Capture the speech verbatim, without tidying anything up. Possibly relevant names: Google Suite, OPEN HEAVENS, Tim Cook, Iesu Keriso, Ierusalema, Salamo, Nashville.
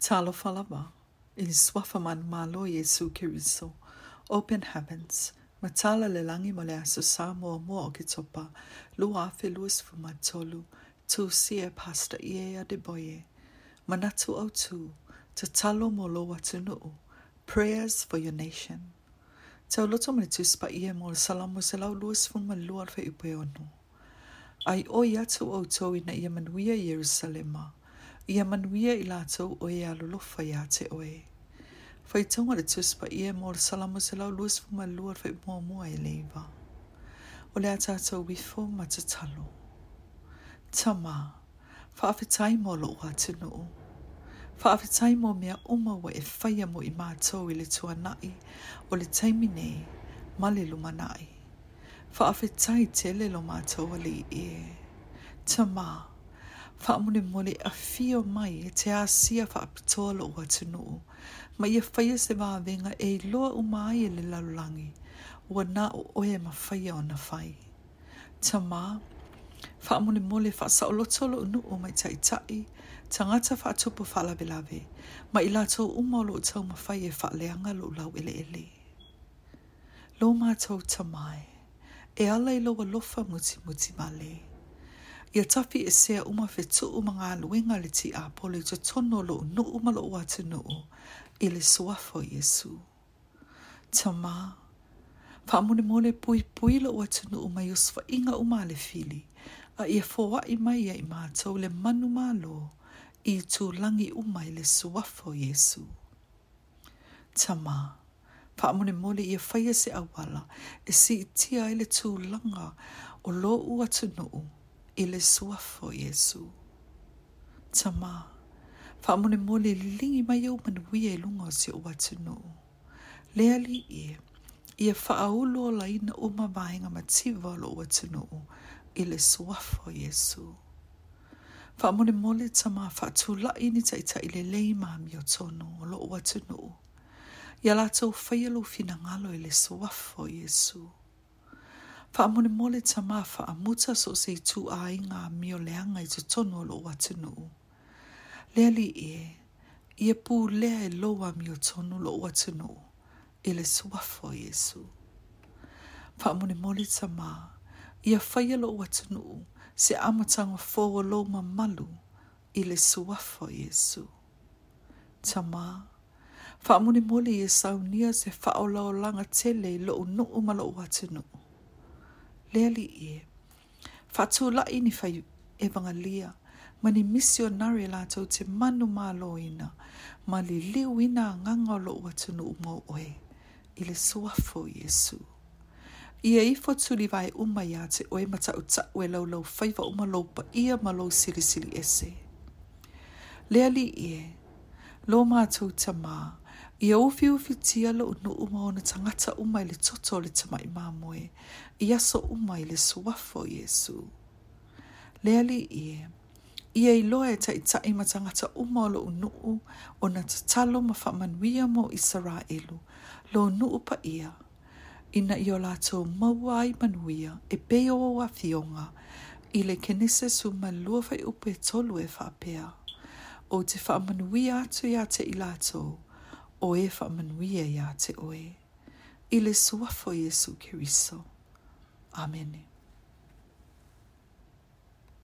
Talofalaba, Iswafaman Malo Iesu Keriso, Open Heavens, Matala Lelangi Moleaso Samo Mo Oketopa, Luafe Luis Fumatolu, Tu Sia Pasta Iea de Boye, Manatu Otu, Tatalo Molo Watunuu, Prayers for Your Nation. Taulotomatus by Iemol Salamo Selau Luis Fumalua for Upeono. Ai o yatu oto ina Yemanwea Ierusalema. Yemanwea ilato oea lolofa yate oe. Faitonga le tuspa Iemol Salamo Selau Luis Fumalua for Momoa eleva. Oleatato wifo matatalo. Tama, fa'afitai mo lo watunuu. Fa'afitai mo mea uma wa e whaia mo i mātou i le tuanai o le taimine ma le lumanai. Fa'afitai tele lo mātou ali e. Tama, fa'amune mole a fio mai e te asia fa'apitoa lo watunuu. Ma ia whaia se vāvenga e loa umai e le lalulangi ua na o oe ma whaia o na whai. Tama, fa'amune mole fa'asaoloto lo unuu mai taitai. Tangata fa'atupu fa'alavelave, ma ilato umolo tau mawhai e fa'aleanga lo lau ele ele. Lo mātou tamai, e ala i loa lofa muti muti male. Ia tafi e sea umawhetu umanga aluenga le ti apole to tono lo unu umalo watunuu, ele soafo Iesu. Tama, fa'amune mole pui pui lo watunuu mai usfa inga umale fili, a ia foa imai ia i mātou le manu malo, I tu langi umai le suafo Iesu. Tama, fa'amune mole ia whaia se awala, e si tia ele tu langa o lo ua tunuu i le suafo Iesu. Tama, fa'amune mole lingi mai au manuia e lunga o se ua tunuu. Lea li e, ia whaaulo o laina o mawaenga mativa lo ua tunuu i le suafo Iesu. Fa'amune mole tama fa'atula'i ni taita i le lei mami o tono o lo'o watunuu. Ia lātou whaialo finangalo i le soafo Iesu. Fa'amune mole tama fa'amuta so se tu a inga mio leanga i te tono o lo'o watunuu. Lea li e, ia pū lea e loa mio tono lo'o watunuu i le soafo Iesu. Fa'amune mole tama, ia whaialo watunuu, se amatanga fōa lo mamalu i le suafo Iesu. Tama, fa'amune mole e saunia se fa'olao langa tele lo unuu ma lo watunuu. Lea li e, fa'atula'i ni fai evangalia, ma ni misionari lātou te manu māloina, ma li liuina nganga lo watunuu mo oe i le suafo Iesu. Ia i fotuli vai uma ia te oe matau tau e lau lau whaiva uma lau pa ia ma lau siri siri ese. Lea li e, lo mātou tamā, ia ufi ufi tia lau no uma ona tangata uma i le toto le tamai mamoe, ia so uma i le suafo Iesu. Lea li e, ia i loa e taitai ma tangata uma o lo unuu ona tatalo ma whamanuia mo Israelu, lo unuu pa ia. Ina i o lātou maua ai manuia e peo o a fionga i le kenese su malua fai upe tolu e whapea. O te whamanuia atu ia te i lātou, o e whamanuia ia te oe. I le suafo Iesu Keriso. Amene.